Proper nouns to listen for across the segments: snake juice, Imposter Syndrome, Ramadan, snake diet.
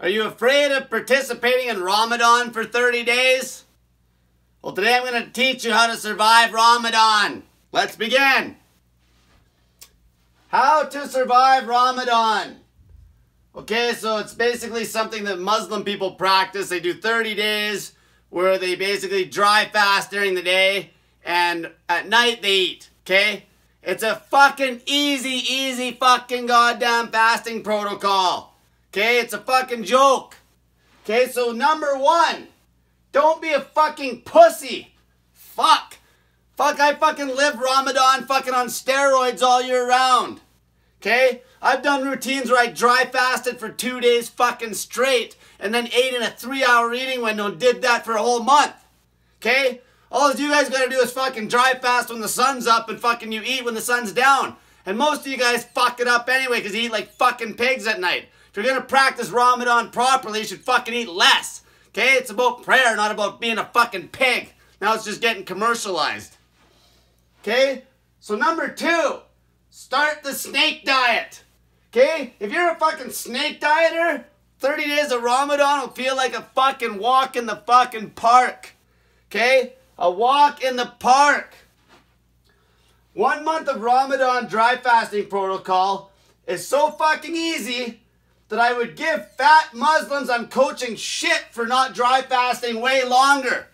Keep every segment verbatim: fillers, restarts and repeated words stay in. Are you afraid of participating in Ramadan for thirty days? Well, today I'm going to teach you how to survive Ramadan. Let's begin. How to survive Ramadan. Okay, so it's basically something that Muslim people practice. They do thirty days where they basically dry fast during the day and at night they eat, okay? It's a fucking easy, easy fucking goddamn fasting protocol. Okay, it's a fucking joke. Okay, so number one, don't be a fucking pussy. Fuck. Fuck, I fucking live Ramadan fucking on steroids all year round. Okay, I've done routines where I dry fasted for two days fucking straight and then ate in a three hour eating window and did that for a whole month. Okay, all you guys gotta do is fucking dry fast when the sun's up and fucking you eat when the sun's down. And most of you guys fuck it up anyway because you eat like fucking pigs at night. If you're going to practice Ramadan properly, you should fucking eat less. Okay? It's about prayer, not about being a fucking pig. Now it's just getting commercialized. Okay? So number two, start the snake diet. Okay? If you're a fucking snake dieter, thirty days of Ramadan will feel like a fucking walk in the fucking park. Okay? A walk in the park. One month of Ramadan dry fasting protocol is so fucking easy that I would give fat Muslims I'm coaching shit for not dry fasting way longer.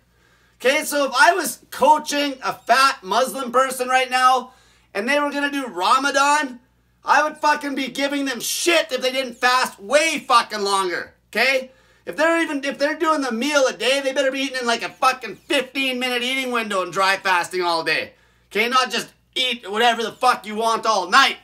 Okay, so if I was coaching a fat Muslim person right now and they were gonna do Ramadan, I would fucking be giving them shit if they didn't fast way fucking longer. Okay? If they're even if they're doing the meal a day, they better be eating in like a fucking fifteen minute eating window and dry fasting all day. Okay, not just eat whatever the fuck you want all night.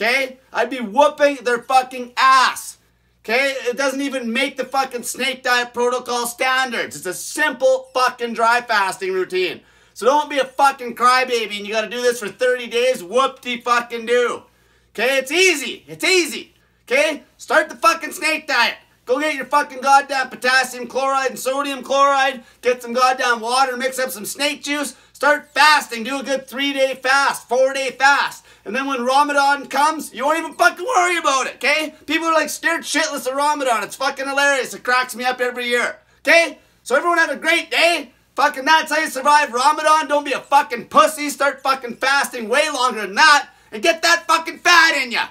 Okay? I'd be whooping their fucking ass. Okay? It doesn't even make the fucking snake diet protocol standards. It's a simple fucking dry fasting routine. So don't be a fucking crybaby and you gotta do this for thirty days. Whoop-de fucking do. Okay? It's easy. It's easy. Okay? Start the fucking snake diet. Go get your fucking goddamn potassium chloride and sodium chloride. Get some goddamn water. Mix up some snake juice. Start fasting. Do a good three-day fast, four-day fast. And then when Ramadan comes, you won't even fucking worry about it, okay? People are like scared shitless of Ramadan. It's fucking hilarious. It cracks me up every year, okay? So everyone have a great day. Fucking that's how you survive Ramadan. Don't be a fucking pussy. Start fucking fasting way longer than that. And get that fucking fat in ya.